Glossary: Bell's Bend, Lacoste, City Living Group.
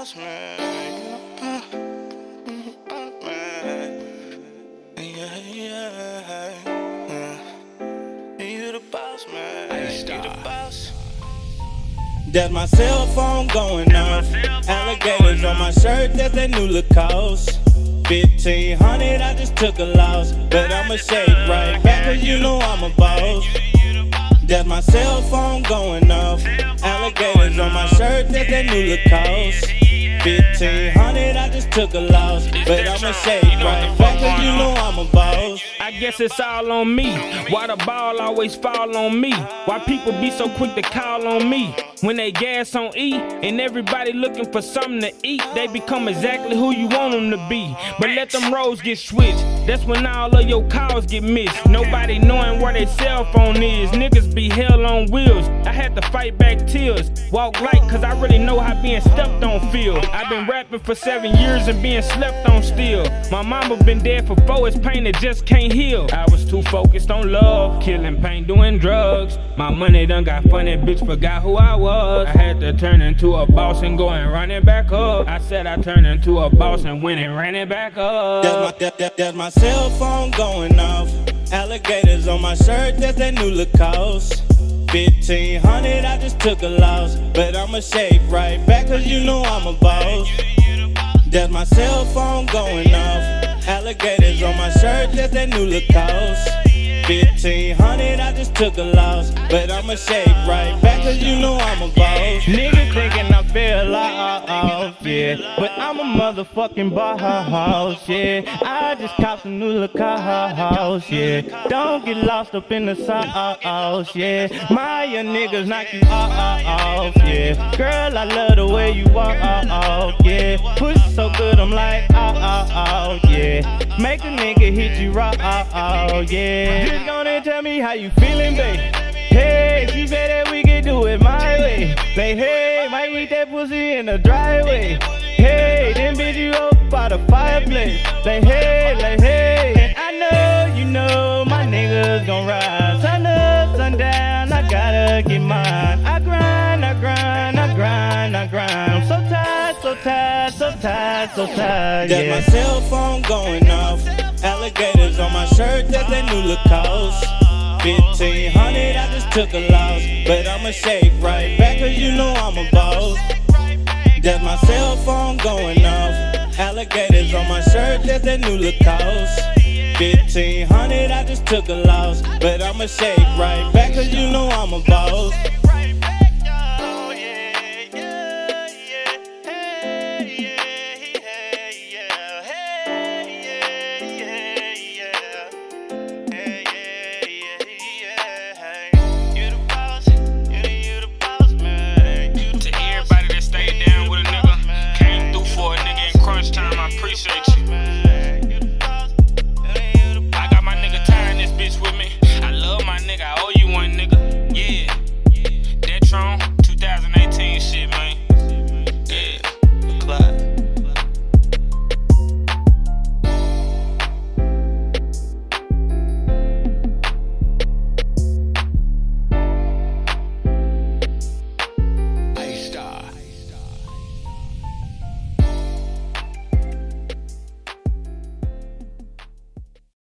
lost me. You the boss, man. You the boss. That's my cell phone going off. Alligators on my shirt, that's that new Lacoste. 1500, I just took a loss, but I'ma shake right back, cause you know I'm a boss. That's my cell phone going off. Alligators on my shirt, that's that new Lacoste. 1500, I just took a loss, but I'ma shake right back, cause you know I'm a boss. I guess it's all on me. Why the ball always fall on me? Why people be so quick to call on me? When they gas on E and everybody looking for something to eat, they become exactly who you want them to be. But let them roles get switched, that's when all of your calls get missed. Nobody knowing where their cell phone is. Niggas be hell on wheels. I had to fight back tears, walk light, cause I really know how being stepped on feel. I've been rapping for 7 years and being slept on still. My mama been dead for 4, it's pain that just can't heal. I was too focused on love, killing pain, doing drugs. My money done got funny, bitch forgot who I was. I had to turn into a boss and go and run it back up. I said I turned into a boss and went and ran it back up. That's my cell phone going off. Alligators on my shirt, that's that new Lacoste. 1500, I just took a loss, but I'ma shake right back, cause you know I'm a boss. That's my cell phone going off. Alligators on my shirt, that's that new Lacoste. 1500, I just took a loss, but I'ma shake right back, cause you know I'm a boss. Niggas thinking I fell off, yeah, but I'm a motherfucking boss, yeah. I just cop some new Lacoste, yeah. Don't get lost up in the sauce, yeah. My niggas knock you off, yeah. Girl, I love the way you walk, yeah. Push so good, I'm like, oh, yeah. Make a nigga hit you raw, yeah. Just gonna tell me how you feeling, babe. Hey, she said that we can do it my way. Say, hey, might eat that pussy in the driveway. Hey, then bitch you up by the fireplace. Say, hey, like, hey. And I know, you know, my niggas gon' rise. Sun up, sundown, I gotta get mine. I grind, I grind, I grind, I grind. I'm so tired. So tired, so tired, so tired, yeah. That's my cell phone going off. Alligators on my shirt, that's that new Lacoste. 1500, I just took a loss, but I'ma shake right back, cause you know I'm a boss. That's my cell phone going off. Alligators on my shirt, that's that new Lacoste. 1500, I just took a loss, but I'ma shake right back, cause you know I'm a boss.